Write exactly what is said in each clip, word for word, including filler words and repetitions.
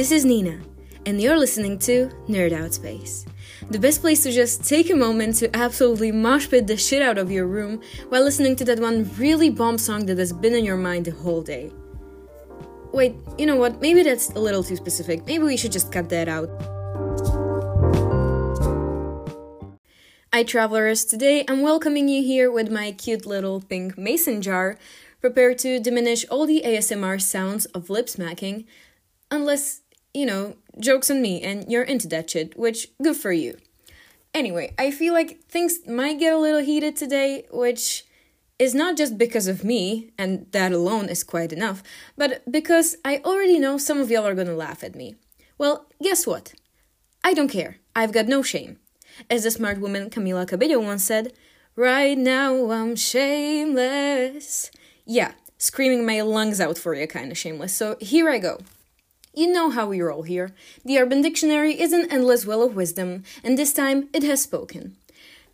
This is Nina, and you're listening to Nerd Out Space, the best place to just take a moment to absolutely mosh pit the shit out of your room while listening to that one really bomb song that has been in your mind the whole day. Wait, you know what, maybe that's a little too specific, maybe we should just cut that out. Hi travelers, today I'm welcoming you here with my cute little pink mason jar, prepared to diminish all the A S M R sounds of lip smacking, unless, you know, joke's on me and you're into that shit, which, good for you. Anyway, I feel like things might get a little heated today, which is not just because of me, and that alone is quite enough, but because I already know some of y'all are gonna laugh at me. Well, guess what? I don't care. I've got no shame. As the smart woman Camila Cabello once said, right now I'm shameless. Yeah, screaming my lungs out for you kind of shameless, so here I go. You know how we roll here. The Urban Dictionary is an endless well of wisdom, and this time it has spoken.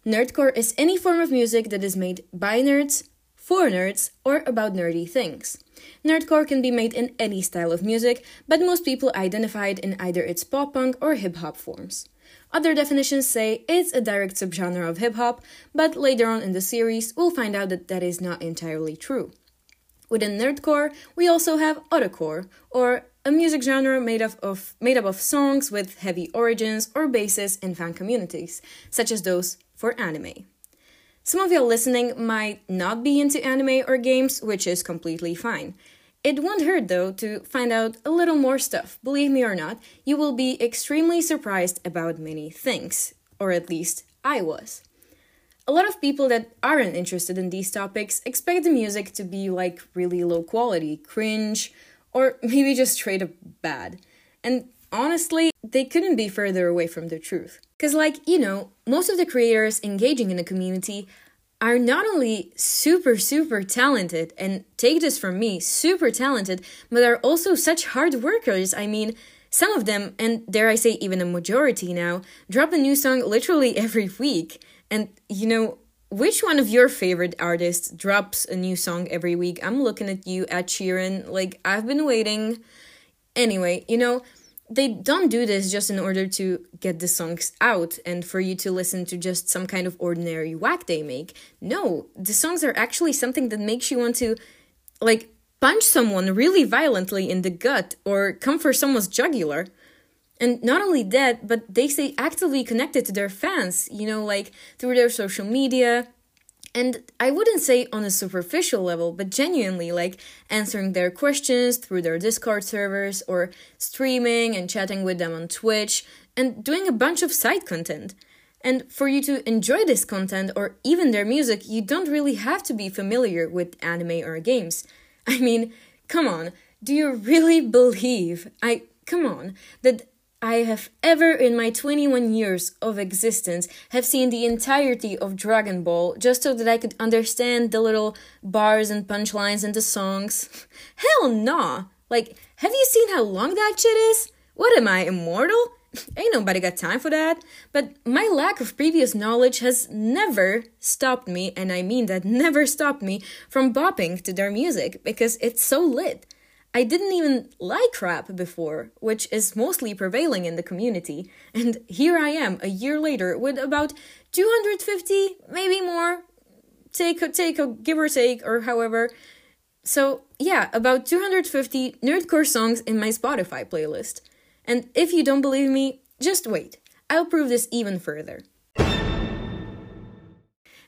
Nerdcore is any form of music that is made by nerds, for nerds, or about nerdy things. Nerdcore can be made in any style of music, but most people identify it in either its pop punk or hip-hop forms. Other definitions say it's a direct subgenre of hip-hop, but later on in the series we'll find out that that is not entirely true. Within Nerdcore, we also have Autocore, or a music genre made up of made up of songs with heavy origins or bases in fan communities, such as those for anime. Some of y'all listening might not be into anime or games, which is completely fine. It won't hurt though to find out a little more stuff. Believe me or not, you will be extremely surprised about many things, or at least I was. A lot of people that aren't interested in these topics expect the music to be like really low quality, cringe, or maybe just straight up bad. And honestly, they couldn't be further away from the truth. Cause like, you know, most of the creators engaging in the community are not only super, super talented, and take this from me, super talented, but are also such hard workers. I mean, some of them, and dare I say even a majority now, drop a new song literally every week. And you know, which one of your favorite artists drops a new song every week? I'm looking at you, Ed Sheeran, like, I've been waiting. Anyway, you know, they don't do this just in order to get the songs out and for you to listen to just some kind of ordinary whack they make. No, the songs are actually something that makes you want to, like, punch someone really violently in the gut or come for someone's jugular. And not only that, but they stay actively connected to their fans, you know, like through their social media. And I wouldn't say on a superficial level, but genuinely, like answering their questions through their Discord servers or streaming and chatting with them on Twitch and doing a bunch of side content. And for you to enjoy this content or even their music, you don't really have to be familiar with anime or games. I mean, come on, do you really believe, I, come on, that I have ever in my twenty-one years of existence have seen the entirety of Dragon Ball just so that I could understand the little bars and punchlines and the songs? Hell nah! Like, have you seen how long that shit is? What am I, immortal? Ain't nobody got time for that. But my lack of previous knowledge has never stopped me, and I mean that never stopped me, from bopping to their music because it's so lit. I didn't even like rap before, which is mostly prevailing in the community, and here I am a year later with about two hundred fifty, maybe more, take or take or give or take or however. So yeah, about two hundred fifty nerdcore songs in my Spotify playlist. And if you don't believe me, just wait. I'll prove this even further.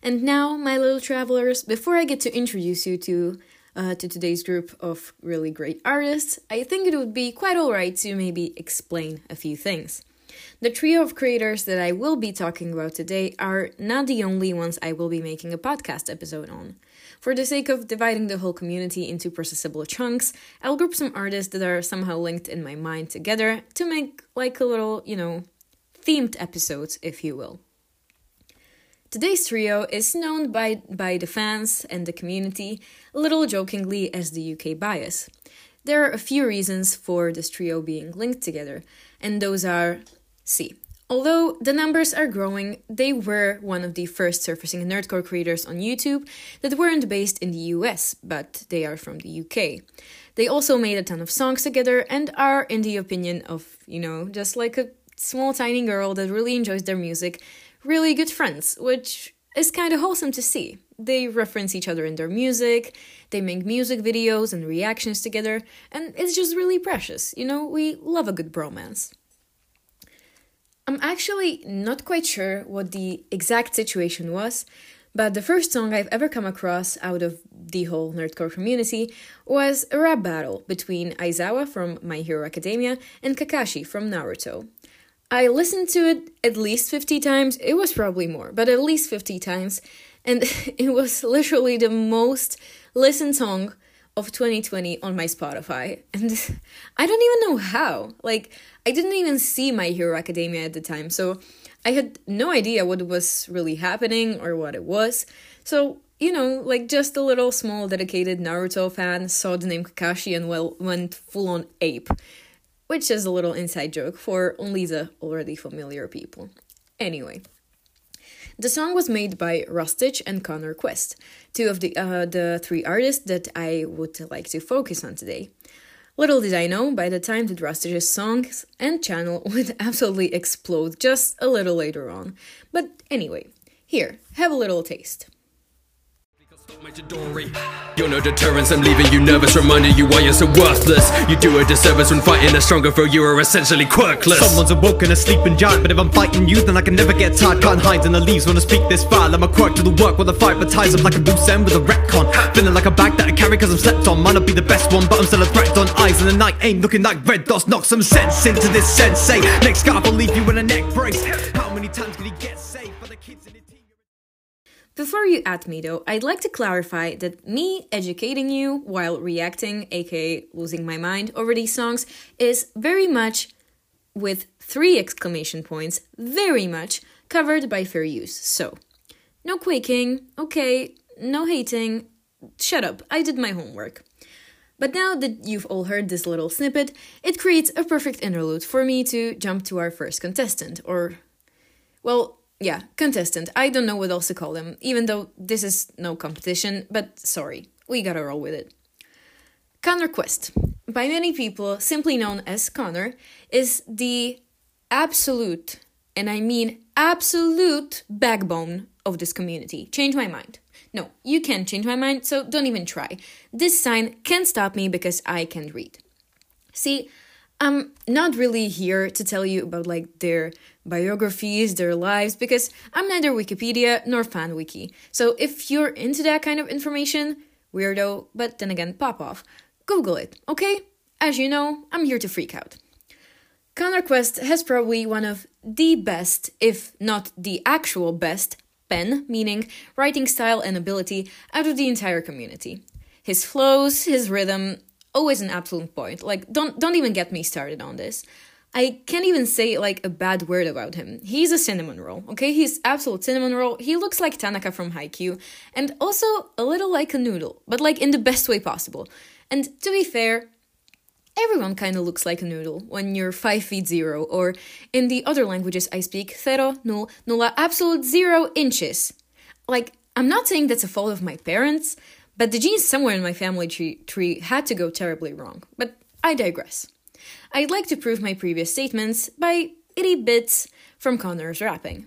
And now, my little travelers, before I get to introduce you to Uh, to today's group of really great artists, I think it would be quite alright to maybe explain a few things. The trio of creators that I will be talking about today are not the only ones I will be making a podcast episode on. For the sake of dividing the whole community into processable chunks, I'll group some artists that are somehow linked in my mind together to make like a little, you know, themed episodes, if you will. Today's trio is known by, by the fans and the community a little jokingly as the U K Bias. There are a few reasons for this trio being linked together, and those are C. Although the numbers are growing, they were one of the first surfacing Nerdcore creators on YouTube that weren't based in the U S, but they are from the U K. They also made a ton of songs together and are, in the opinion of, you know, just like a small tiny girl that really enjoys their music, really good friends, which is kind of wholesome to see. They reference each other in their music, they make music videos and reactions together, and it's just really precious, you know, we love a good bromance. I'm actually not quite sure what the exact situation was, but the first song I've ever come across out of the whole Nerdcore community was a rap battle between Aizawa from My Hero Academia and Kakashi from Naruto. I listened to it at least fifty times, it was probably more, but at least fifty times, and it was literally the most listened song of twenty twenty on my Spotify, and I don't even know how. Like, I didn't even see My Hero Academia at the time, so I had no idea what was really happening or what it was. So, you know, like, just a little small dedicated Naruto fan saw the name Kakashi and, well, went full-on ape, which is a little inside joke for only the already familiar people. Anyway. The song was made by Rustage and Connor Quest, two of the uh, the three artists that I would like to focus on today. Little did I know, by the time that Rustage's songs and channel would absolutely explode just a little later on. But anyway, here, have a little taste. You're no deterrence, I'm leaving you nervous, reminding you why you're so worthless. You do a disservice when fighting a stronger foe, you are essentially quirkless. Someone's awoke and asleep and giant, but if I'm fighting you then I can never get tired. Can't hide in the leaves when I speak this foul. I'm a quirk to the work while I fight, but ties up like a loose end with a retcon. Feeling like a bag that I carry cause I'm slept on. Might not be the best one, but I'm still a threat on eyes in the night. Aim looking like red dots, knock some sense into this sensei. Next scarf I'll leave you in a neck brace. How many times can he get saved by the kids in the team? Before you at me though, I'd like to clarify that me educating you while reacting, aka losing my mind over these songs, is very much, with three exclamation points, very much, covered by fair use. So, no quaking, okay, no hating, shut up, I did my homework. But now that you've all heard this little snippet, it creates a perfect interlude for me to jump to our first contestant, or, well, yeah, contestant. I don't know what else to call them, even though this is no competition, but sorry, we gotta roll with it. Connor Quest, by many people simply known as Connor, is the absolute, and I mean absolute, backbone of this community. Change my mind. No, you can't change my mind, so don't even try. This sign can't stop me because I can't read. See, I'm not really here to tell you about like their biographies, their lives, because I'm neither Wikipedia nor FanWiki. So if you're into that kind of information, weirdo, but then again, pop off. Google it, okay? As you know, I'm here to freak out. Connor Quest has probably one of the best, if not the actual best, pen, meaning writing style and ability, out of the entire community. His flows, his rhythm, always an absolute point. Like, don't don't even get me started on this. I can't even say, like, a bad word about him. He's a cinnamon roll, okay? He's absolute cinnamon roll. He looks like Tanaka from Haikyuu, and also a little like a noodle, but, like, in the best way possible. And to be fair, everyone kind of looks like a noodle when you're five feet zero, or in the other languages I speak, zero, null, nulla, absolute zero inches. Like, I'm not saying that's a fault of my parents, but the genes somewhere in my family tree, tree had to go terribly wrong. But I digress. I'd like to prove my previous statements by itty bits from Connor's rapping.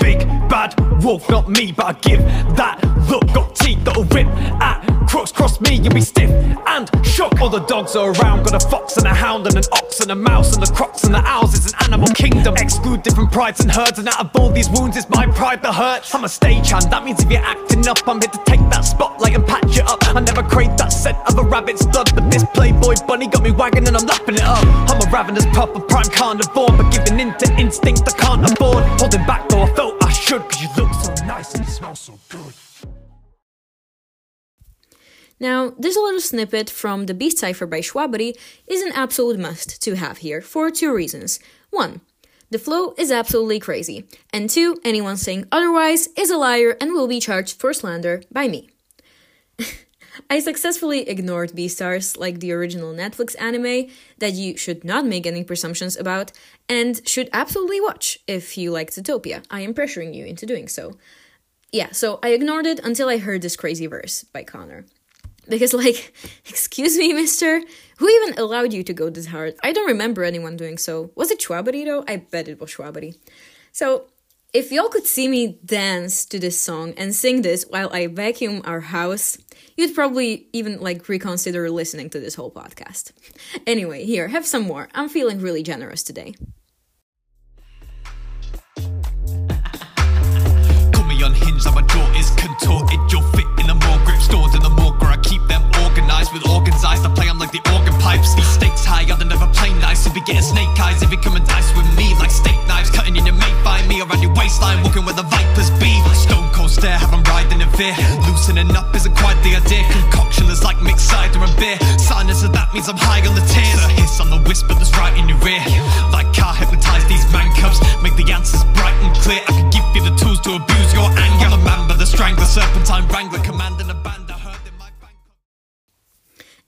Big bad wolf, not me, but I give that look. Got teeth that'll rip at crooks. Cross me, you'll be stiff and shook. All the dogs are around. Got a fox and a hound and an ox and a mouse and the crocs and the owls. It's an animal kingdom. Exclude different prides and herds, and out of all these wounds, it's my pride that hurts. I'm a stagehand. That means if you're acting up, I'm here to take that spotlight and patch it up. I never craved that scent of a rabbit's blood, but this playboy bunny got me wagging and I'm lapping it up. I'm a ravenous pup, a prime carnivore, but giving in to instinct I can't afford. Holding back though I felt I should, because you look so nice and you smell so good. Now, this little snippet from the Beast Cipher by Schwabery is an absolute must to have here for two reasons. One, the flow is absolutely crazy. And two, anyone saying otherwise is a liar and will be charged for slander by me. I successfully ignored Beastars, like the original Netflix anime that you should not make any presumptions about and should absolutely watch if you like Zootopia. I am pressuring you into doing so. Yeah, so I ignored it until I heard this crazy verse by Connor. Because, like, excuse me, mister? Who even allowed you to go this hard? I don't remember anyone doing so. Was it Schwabery, though? I bet it was Schwabery. So, if y'all could see me dance to this song and sing this while I vacuum our house, you'd probably even, like, reconsider listening to this whole podcast. Anyway, here, have some more. I'm feeling really generous today. Call me unhinged, my jaw is contorted, you'll fit in a more grip stored in the more. Keep them organised with organs eyes. I play them like the organ pipes. These stakes higher than ever play nice. If you get a snake eyes, if you come and dice with me like steak knives, cutting in your mate by me around your waistline, walking where the vipers be. Stone cold stare, have them writhing in fear. Loosening up isn't quite the idea. Concoction is like mixed cider and beer. Silence, so that means I'm high on the tears. The hiss on the whisper that's right in your ear. Like car hypnotise these man cubs. Make the answers bright and clear. I can give you the tools to abuse your anger. I'm a man by the strangler, serpentine wrangler, commanding a band.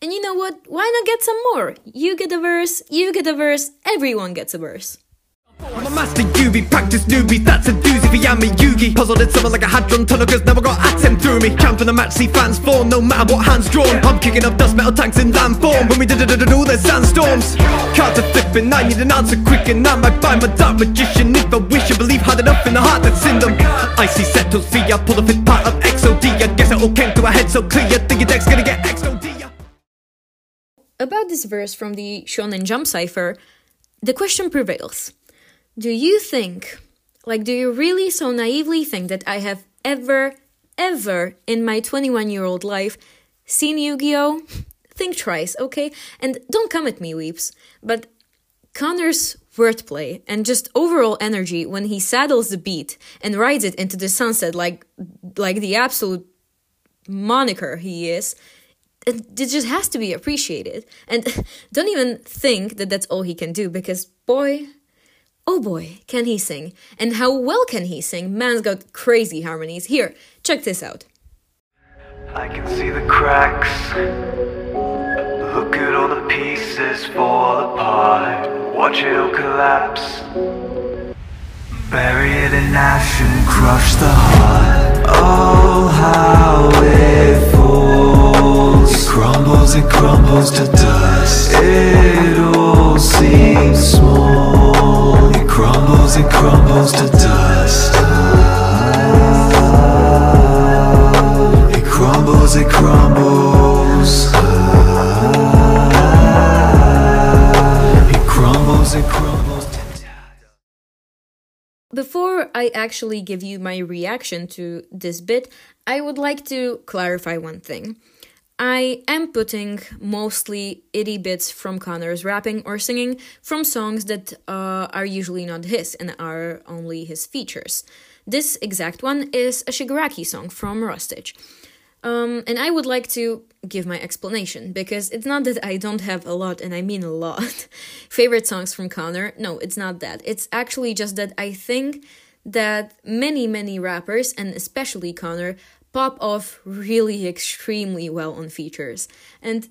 And you know what? Why not get some more? You get a verse, you get a verse, everyone gets a verse. I'm a master Yubi, practice newbie, that's a doozy for Yami Yugi. Puzzled in summer like a hadron tunnel, cause never got at him through me. Camped on a match, see fans fall, no matter what hand's drawn. I'm kicking up dust metal tanks in land form. When we did it all, there's sandstorms. Cards are flipping, I need an answer quick, and I might find my dark magician. If I wish and believe hard enough in the heart that's in them. Icy settles, see I pull the fifth part of X O D. I guess it all came to a head so clear, think your deck's gonna get X O D. About this verse from the Shonen Jump Cipher, the question prevails. Do you think, like, do you really so naively think that I have ever, ever in my twenty-one-year-old life seen Yu-Gi-Oh? Think twice, okay? And don't come at me, weeps, but Connor's wordplay and just overall energy when he saddles the beat and rides it into the sunset like, like the absolute moniker he is, it just has to be appreciated. And don't even think that that's all he can do, because boy, oh boy, can he sing. And how well can he sing? Man's got crazy harmonies. Here, check this out. I can see the cracks. Look at all the pieces fall apart. Watch it all collapse. Bury it in ash and crush the heart. Oh, how it falls. It crumbles, it crumbles to dust. It all seems small. It crumbles, it crumbles to dust. It crumbles, it crumbles. It crumbles, it crumbles to dust. Before I actually give you my reaction to this bit, I would like to clarify one thing. I am putting mostly itty bits from Connor's rapping or singing from songs that uh, are usually not his and are only his features. This exact one is a Shigaraki song from Rustage. Um, and I would like to give my explanation, because it's not that I don't have a lot, and I mean a lot, favorite songs from Connor. No, it's not that. It's actually just that I think that many, many rappers, and especially Connor, pop off really extremely well on features. And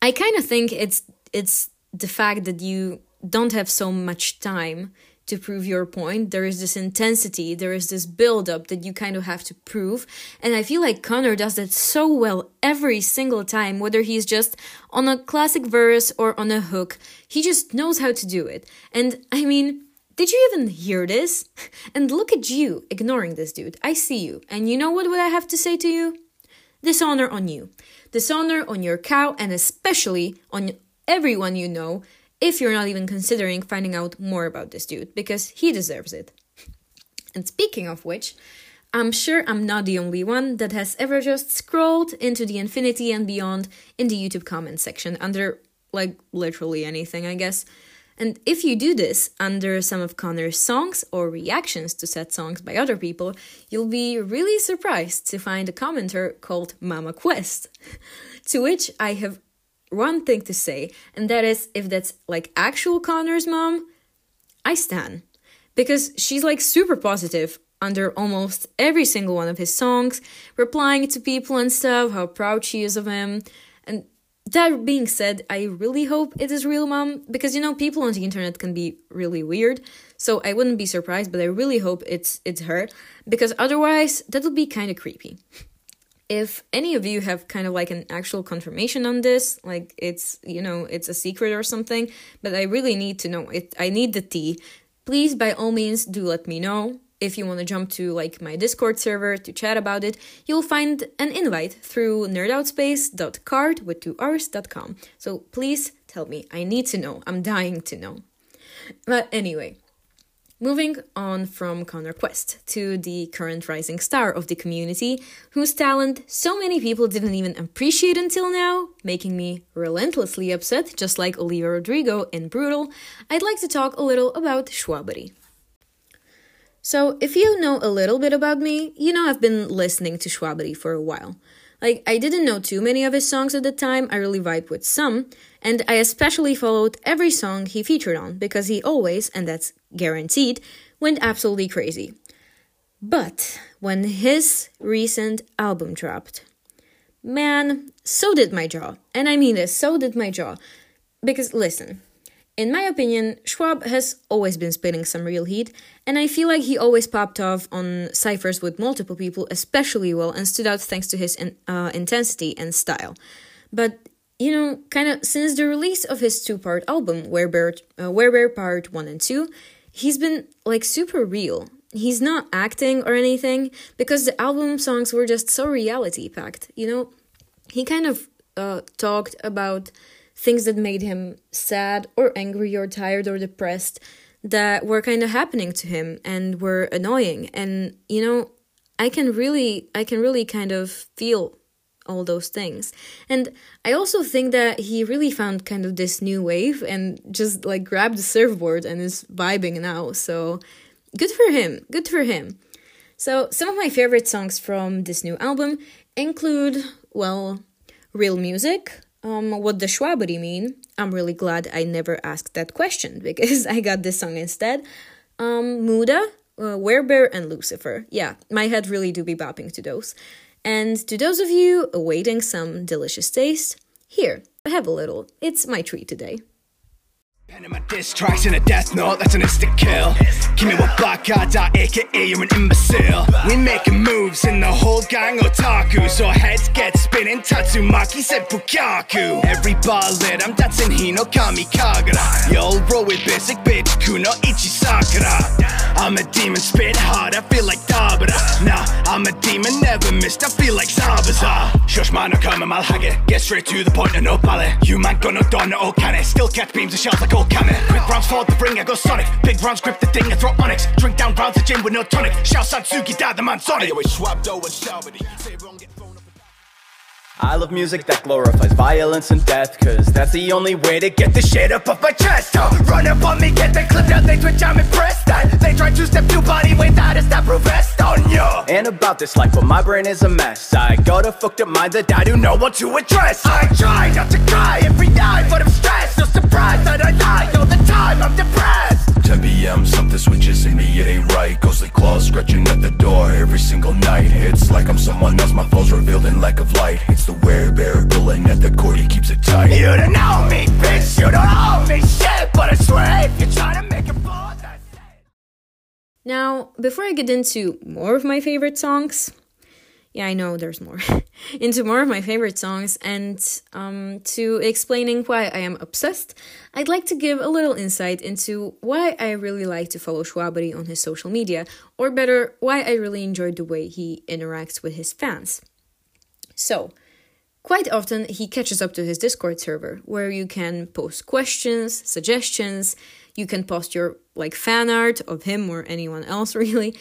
I kind of think it's it's the fact that you don't have so much time to prove your point. There is this intensity, there is this build-up that you kind of have to prove. And I feel like Connor does that so well every single time, whether he's just on a classic verse or on a hook. He just knows how to do it. And I mean, did you even hear this? And look at you, ignoring this dude. I see you. And you know what would I have to say to you? Dishonor on you. Dishonor on your cow, and especially on everyone you know, if you're not even considering finding out more about this dude, because he deserves it. And speaking of which, I'm sure I'm not the only one that has ever just scrolled into the infinity and beyond in the YouTube comment section under, like, literally anything, I guess. And if you do this under some of Connor's songs or reactions to said songs by other people, you'll be really surprised to find a commenter called Mama Quest. To which I have one thing to say, and that is, if that's like actual Connor's mom, I stan. Because she's like super positive under almost every single one of his songs, replying to people and stuff, how proud she is of him. And that being said, I really hope it is real, Mom, because, you know, people on the internet can be really weird, so I wouldn't be surprised, but I really hope it's it's her, because otherwise that would be kind of creepy. If any of you have kind of like an actual confirmation on this, like it's, you know, it's a secret or something, but I really need to know it. I need the tea. Please, by all means, do let me know. If you want to jump to like my Discord server to chat about it, you'll find an invite through nerdoutSpace dot card with two R's dot com. So please tell me. I need to know. I'm dying to know. But anyway, moving on from Connor Quest to the current rising star of the community, whose talent so many people didn't even appreciate until now, making me relentlessly upset, just like Olivia Rodrigo in Brutal, I'd like to talk a little about Schwabery. So, if you know a little bit about me, you know I've been listening to Schwabery for a while. Like, I didn't know too many of his songs at the time, I really vibe with some, and I especially followed every song he featured on, because he always, and that's guaranteed, went absolutely crazy. But when his recent album dropped, man, so did my jaw. And I mean this, so did my jaw. Because listen, in my opinion, Schwab has always been spitting some real heat, and I feel like he always popped off on ciphers with multiple people especially well and stood out thanks to his in, uh, intensity and style. But, you know, kind of since the release of his two-part album, Werebear, uh, Werebear Part one and two, he's been, like, super real. He's not acting or anything, because the album songs were just so reality-packed, you know? He kind of uh, talked about things that made him sad or angry or tired or depressed that were kind of happening to him and were annoying. And, you know, I can really, I can really kind of feel all those things. And I also think that he really found kind of this new wave and just like grabbed the surfboard and is vibing now. So good for him. Good for him. So some of my favorite songs from this new album include, well, Real Music, Um, What Does Schwabery Mean? I'm really glad I never asked that question, because I got this song instead. Um, Muda, uh, Werebear, and Lucifer. Yeah, my head really do be bopping to those. And to those of you awaiting some delicious taste, here, have a little. It's my treat today. Pen in my diss tracks in a death note, that's an instant kill. Give me what black cards are, aka you're an imbecile. We making moves in the whole gang otaku, so heads get spinning, Tatsumaki said Bukaku. Every bar lit, I'm dancing Hino Kamikagura. Yo, roll with basic bitch, Kuno Ichisakura. I'm a demon, spit hard, I feel like Dabara. Nah, I'm a demon, never missed, I feel like Zabaza. Shush man, I come and I'll hag it, get straight to the point and no ballet. You man got no dawn, no can it, still catch beams and shells like old can it. Quick rounds for the ring, I go sonic, big rounds grip the thing, I throw onyx. Drink down rounds the gym with no tonic, shout Satsuki, dad the man Sonic. I love music that glorifies violence and death, cause that's the only way to get the shit up off my chest. uh, Run up on me, get the clip down, they twitch, I'm impressed. uh, They try to step to body without a step rest on you. And about this life, but my brain is a mess. I got a fucked up mind that I do not want to address. I try not to cry every night, but I'm stressed. No surprise that I die all the time, I'm depressed. ten p m something switches in me, it ain't right. Ghostly claws scratching at the door every single night. It's like I'm someone else, my flaws revealed in lack of light. It's the Werebear pulling at the cord, he keeps it tight. You don't know me, bitch, you don't owe me shit, but I swear if you try to make a ball, that's it. Now, before I get into more of my favorite songs, yeah, I know there's more, into more of my favorite songs and um, to explaining why I am obsessed, I'd like to give a little insight into why I really like to follow Schwabery on his social media, or better, why I really enjoyed the way he interacts with his fans. So, quite often he catches up to his Discord server, where you can post questions, suggestions, you can post your like fan art of him or anyone else really.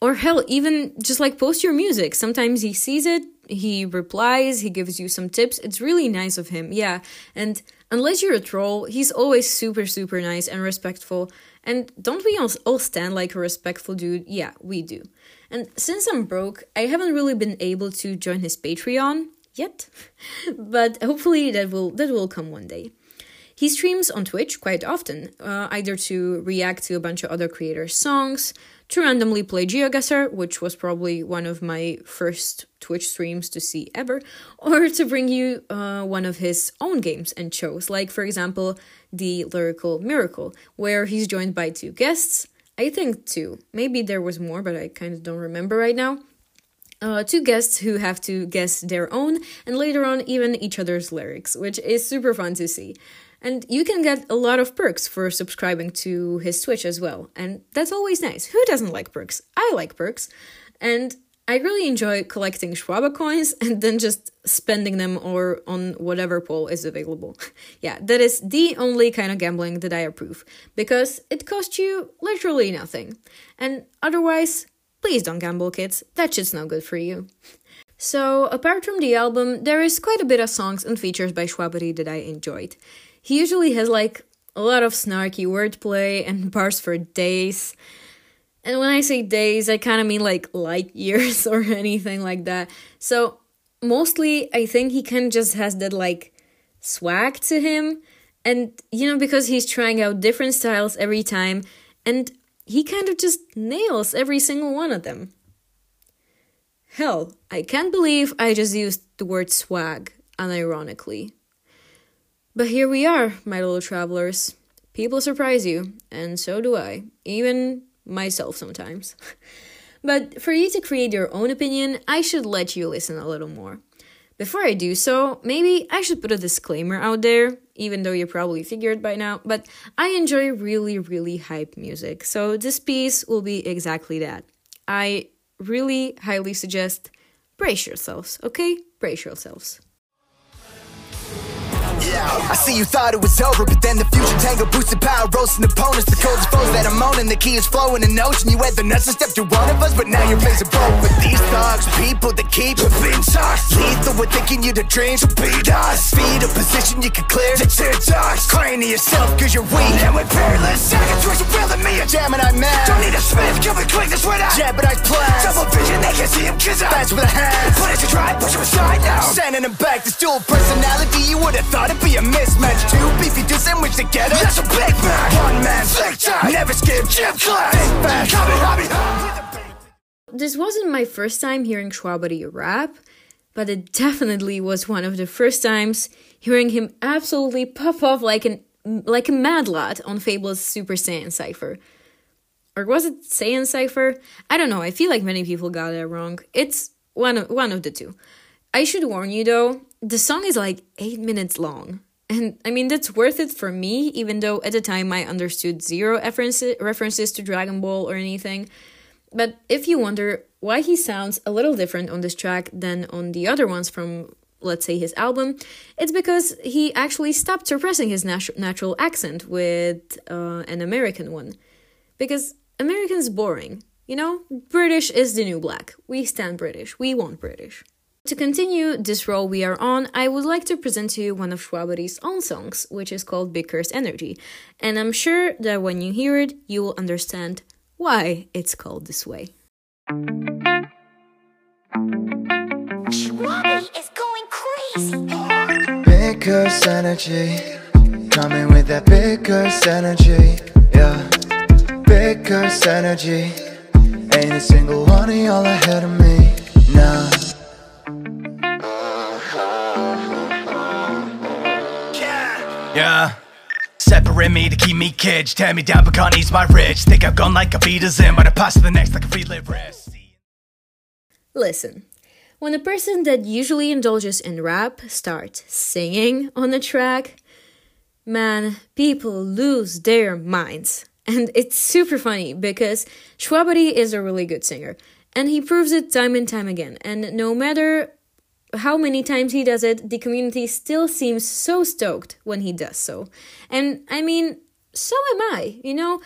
Or hell, even just like post your music. Sometimes he sees it, he replies, he gives you some tips. It's really nice of him, yeah. And unless you're a troll, he's always super, super nice and respectful. And don't we all stand like a respectful dude? Yeah, we do. And since I'm broke, I haven't really been able to join his Patreon yet. But hopefully that will that will come one day. He streams on Twitch quite often, uh, either to react to a bunch of other creators' songs, to randomly play GeoGuessr, which was probably one of my first Twitch streams to see ever, or to bring you uh, one of his own games and shows, like, for example, The Lyrical Miracle, where he's joined by two guests, I think two, maybe there was more, but I kind of don't remember right now, Uh, two guests who have to guess their own, and later on even each other's lyrics, which is super fun to see. And you can get a lot of perks for subscribing to his Twitch as well, and that's always nice. Who doesn't like perks? I like perks, and I really enjoy collecting Schwaba coins and then just spending them or on whatever poll is available. Yeah, that is the only kind of gambling that I approve, because it costs you literally nothing. And otherwise, please don't gamble, kids. That shit's no good for you. So, apart from the album, there is quite a bit of songs and features by Schwabery that I enjoyed. He usually has, like, a lot of snarky wordplay and bars for days. And when I say days, I kind of mean, like, light years or anything like that. So, mostly, I think he kind of just has that, like, swag to him. And, you know, because he's trying out different styles every time, and he kind of just nails every single one of them. Hell, I can't believe I just used the word swag, unironically. But here we are, my little travelers. People surprise you, and so do I. Even myself sometimes. But for you to create your own opinion, I should let you listen a little more. Before I do so, maybe I should put a disclaimer out there, even though you probably figured by now, but I enjoy really, really hype music, so this piece will be exactly that. I really highly suggest brace yourselves, okay? Brace yourselves. I see you thought it was over, but then the future tango boosted power, roasting opponents. The coldest foes that I'm owning, the key is flowing in ocean. You had the nuts and stepped to one of us, but now you're facing broke with these thugs. People that keep the fins us, lethal with thinking you the dreams will beat us. Feed a position you can clear, that's it's us. Crying to yourself cause you're weak, and we're fearless. Second choice of real me, a jam and I'm mad. Don't need a smith, kill me quick, that's what I jeopardize plans. Double vision, they can see him cause I'm fast with a hand. Put it to try, push him aside now, sending him back. This dual personality, you would've thought it'd be a mismatch. Two beefy dudes sandwiched together, that's a Big Mac. One man slick time, never skip gym class. This wasn't my first time hearing Schwabery rap, but it definitely was one of the first times hearing him absolutely puff off like an like a mad lad on Fable's Super Saiyan Cypher. Or was it Saiyan Cypher? I don't know, I feel like many people got that wrong. It's one of, one of the two. I should warn you though, the song is like eight minutes long, and I mean that's worth it for me, even though at the time I understood zero references to Dragon Ball or anything. But if you wonder why he sounds a little different on this track than on the other ones from, let's say, his album, it's because he actually stopped suppressing his natu- natural accent with uh, an American one. Because American's boring, you know? British is the new black. We stand British. We want British. To continue this role we are on, I would like to present to you one of Schwabery's own songs, which is called Big Curse Energy, and I'm sure that when you hear it, you will understand why it's called this way. Schwabery is going crazy! Big Curse Energy, coming with that Big Curse Energy, yeah. Big Curse Energy, ain't a single one of y'all ahead of me, nah. Yeah, separate me to keep me caged. Tear me down but can't ease my rage. Think I've gone like a beater's in, but I pass to the next like a free liver. Listen, when a person that usually indulges in rap starts singing on the track, man, people lose their minds. And it's super funny because Schwabery is a really good singer, and he proves it time and time again. And no matter how many times he does it, the community still seems so stoked when he does so. And I mean, so am I, you know?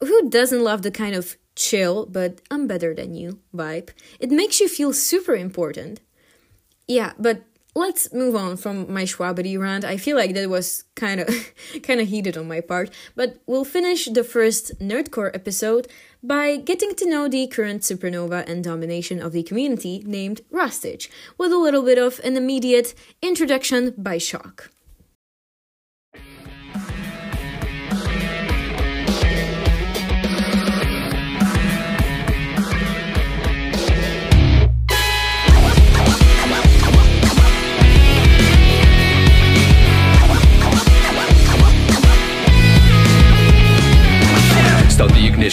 Who doesn't love the kind of chill, but I'm better than you vibe? It makes you feel super important. Yeah, but let's move on from my Schwabery rant. I feel like that was kind of kind of heated on my part, but we'll finish the first Nerdcore episode by getting to know the current supernova and domination of the community named Rustage, with a little bit of an immediate introduction by shock.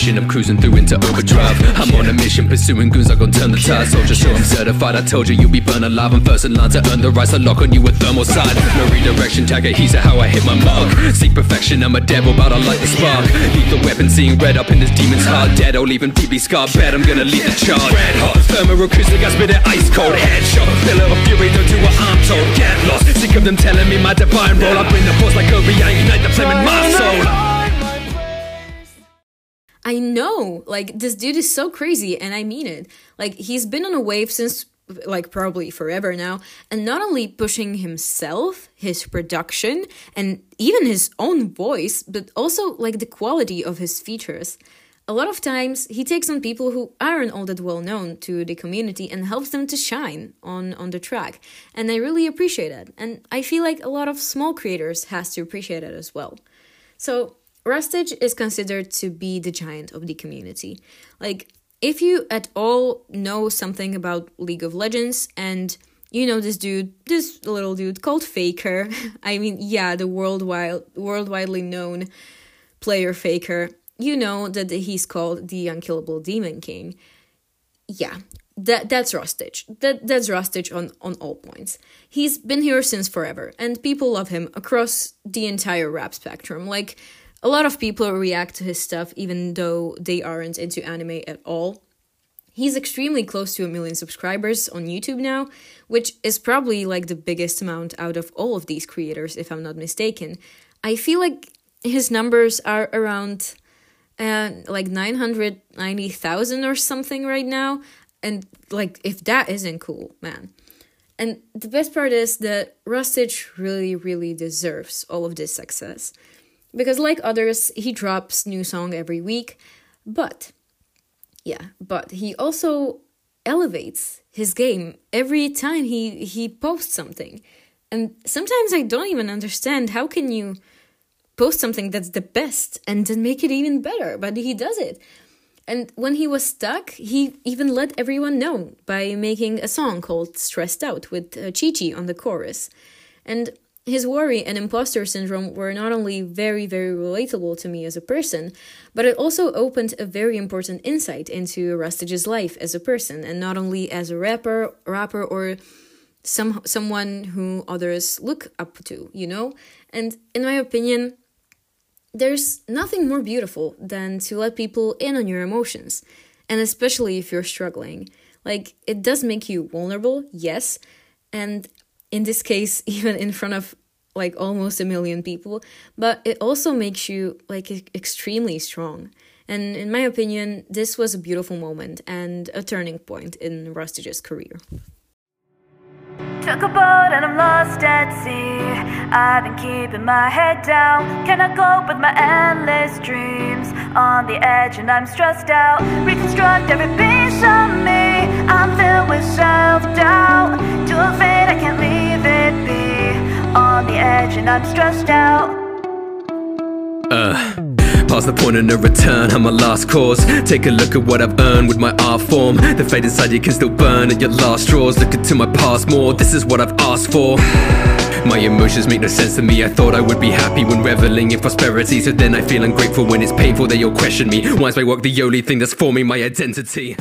intuition, I'm cruising through into overdrive. I'm on a mission, pursuing goons, I'm gonna turn the tide. Soldier, so I'm certified, I told you you'll be burned alive. I'm first in line to earn the rights, I lock on you with thermal side. No redirection, tag adhesive, how I hit my mark. Seek perfection, I'm a devil, but I like the spark. Lethal weapon, seeing red up in this demon's heart. Dead, I'll leave him deeply scarred, bet I'm gonna lead the charge. Red hot, thermal acoustic, I spit it ice cold. Headshot, pillar of fury, don't do what I'm told. Get lost, sick of them telling me my divine role. I bring the force like Kobe, I ignite the flame in my soul. I know, like, this dude is so crazy, and I mean it. Like, he's been on a wave since, like, probably forever now, and not only pushing himself, his production, and even his own voice, but also, like, the quality of his features. A lot of times, he takes on people who aren't all that well-known to the community and helps them to shine on, on the track, and I really appreciate that, and I feel like a lot of small creators has to appreciate it as well. So Rustage is considered to be the giant of the community. Like, if you at all know something about League of Legends and you know this dude, this little dude called Faker, I mean, yeah, the worldwide, worldwidely known player Faker, you know that he's called the Unkillable Demon King. Yeah, that that's Rustage. That, that's Rustage on, on all points. He's been here since forever, and people love him across the entire rap spectrum. Like, a lot of people react to his stuff even though they aren't into anime at all. He's extremely close to a million subscribers on YouTube now, which is probably like the biggest amount out of all of these creators, if I'm not mistaken. I feel like his numbers are around uh, like nine hundred ninety thousand or something right now. And like, if that isn't cool, man. And the best part is that Rustage really, really deserves all of this success. Because like others, he drops new song every week, but, yeah, but he also elevates his game every time he, he posts something. And sometimes I don't even understand how can you post something that's the best and then make it even better, but he does it. And when he was stuck, he even let everyone know by making a song called Stressed Out with uh, Chi-Chi on the chorus. And his worry and imposter syndrome were not only very, very relatable to me as a person, but it also opened a very important insight into Rustage's life as a person, and not only as a rapper, rapper or some someone who others look up to, you know? And in my opinion, there's nothing more beautiful than to let people in on your emotions, and especially if you're struggling. Like, it does make you vulnerable, yes, and in this case, even in front of like almost a million people, but it also makes you like extremely strong. And in my opinion, this was a beautiful moment and a turning point in Rustage's career. Took a boat and I'm lost at sea. I've been keeping my head down. Can I cope with my endless dreams? On the edge and I'm stressed out. Reconstruct every piece of me. I'm filled with self-doubt. Too afraid I can't leave. On the edge and I'm stressed out. Uh Past the point of no return, I'm a last cause. Take a look at what I've earned with my art form. The fade inside you can still burn at your last straws. Looking to my past more, this is what I've asked for. My emotions make no sense to me. I thought I would be happy when reveling in prosperity. So then I feel ungrateful when it's painful. They all question me. Why is my work the only thing that's forming my identity?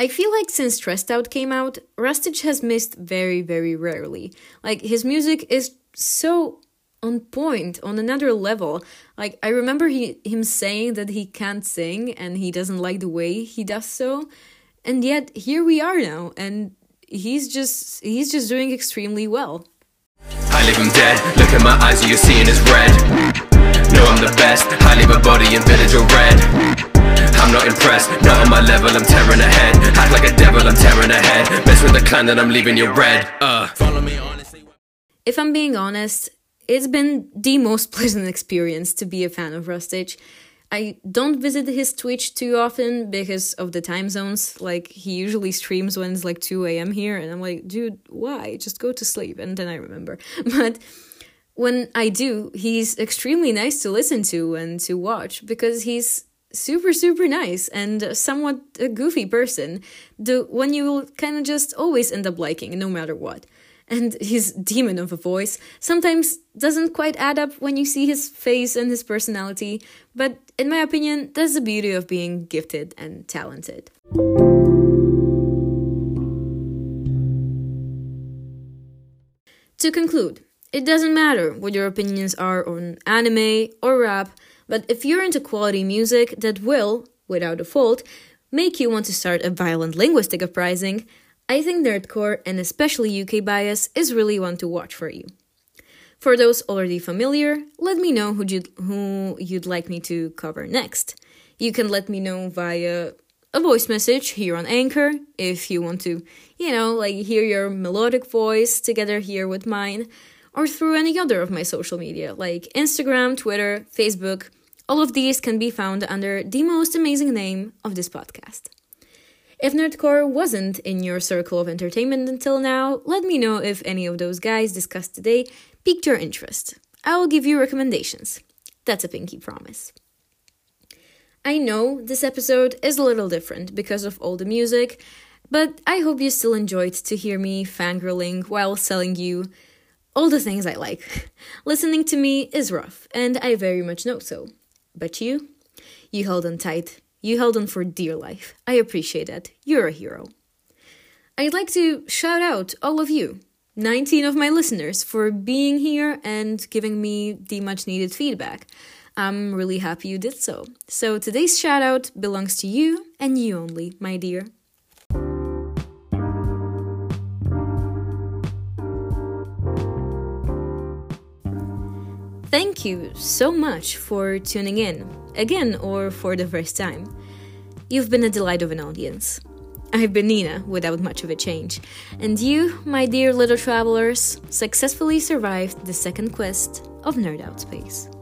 I feel like since Stressed Out came out, Rustage has missed very, very rarely. Like, his music is so on point, on another level. Like, I remember he, him saying that he can't sing and he doesn't like the way he does so. And yet, here we are now, and he's just he's just doing extremely well. I live him dead, look at my eyes, all you're seeing is red. No, I'm the best, I leave my body in village or red. I'm not impressed, not on my level, I'm tearing ahead. Act like a devil, I'm tearing ahead. Mess with the clan and I'm leaving you red. Uh. Follow me honestly. If I'm being honest, it's been the most pleasant experience to be a fan of Rustage. I don't visit his Twitch too often because of the time zones. Like, he usually streams when it's like two a.m. here and I'm like, dude, why? Just go to sleep. And then I remember. But when I do, he's extremely nice to listen to and to watch because he's super, super nice and somewhat a goofy person, the one you will kind of just always end up liking, no matter what. and his demon of a voice sometimes doesn't quite add up when you see his face and his personality, but in my opinion, that's the beauty of being gifted and talented. To conclude, it doesn't matter what your opinions are on anime or rap, but if you're into quality music that will, without a fault, make you want to start a violent linguistic uprising, I think Nerdcore, and especially U K Bias, is really one to watch for you. For those already familiar, let me know who you'd, who you'd like me to cover next. You can let me know via a voice message here on Anchor, if you want to, you know, like hear your melodic voice together here with mine, or through any other of my social media, like Instagram, Twitter, Facebook. All of these can be found under the most amazing name of this podcast. If Nerdcore wasn't in your circle of entertainment until now, let me know if any of those guys discussed today piqued your interest. I will give you recommendations. That's a pinky promise. I know this episode is a little different because of all the music, but I hope you still enjoyed to hear me fangirling while selling you all the things I like. Listening to me is rough, and I very much know so. But you? You held on tight. You held on for dear life. I appreciate that. You're a hero. I'd like to shout out all of you, nineteen of my listeners, for being here and giving me the much needed feedback. I'm really happy you did so. So today's shout out belongs to you and you only, my dear. Thank you so much for tuning in, again or for the first time. You've been a delight of an audience. I've been Nina, without much of a change. And you, my dear little travelers, successfully survived the second quest of Nerd Out Space.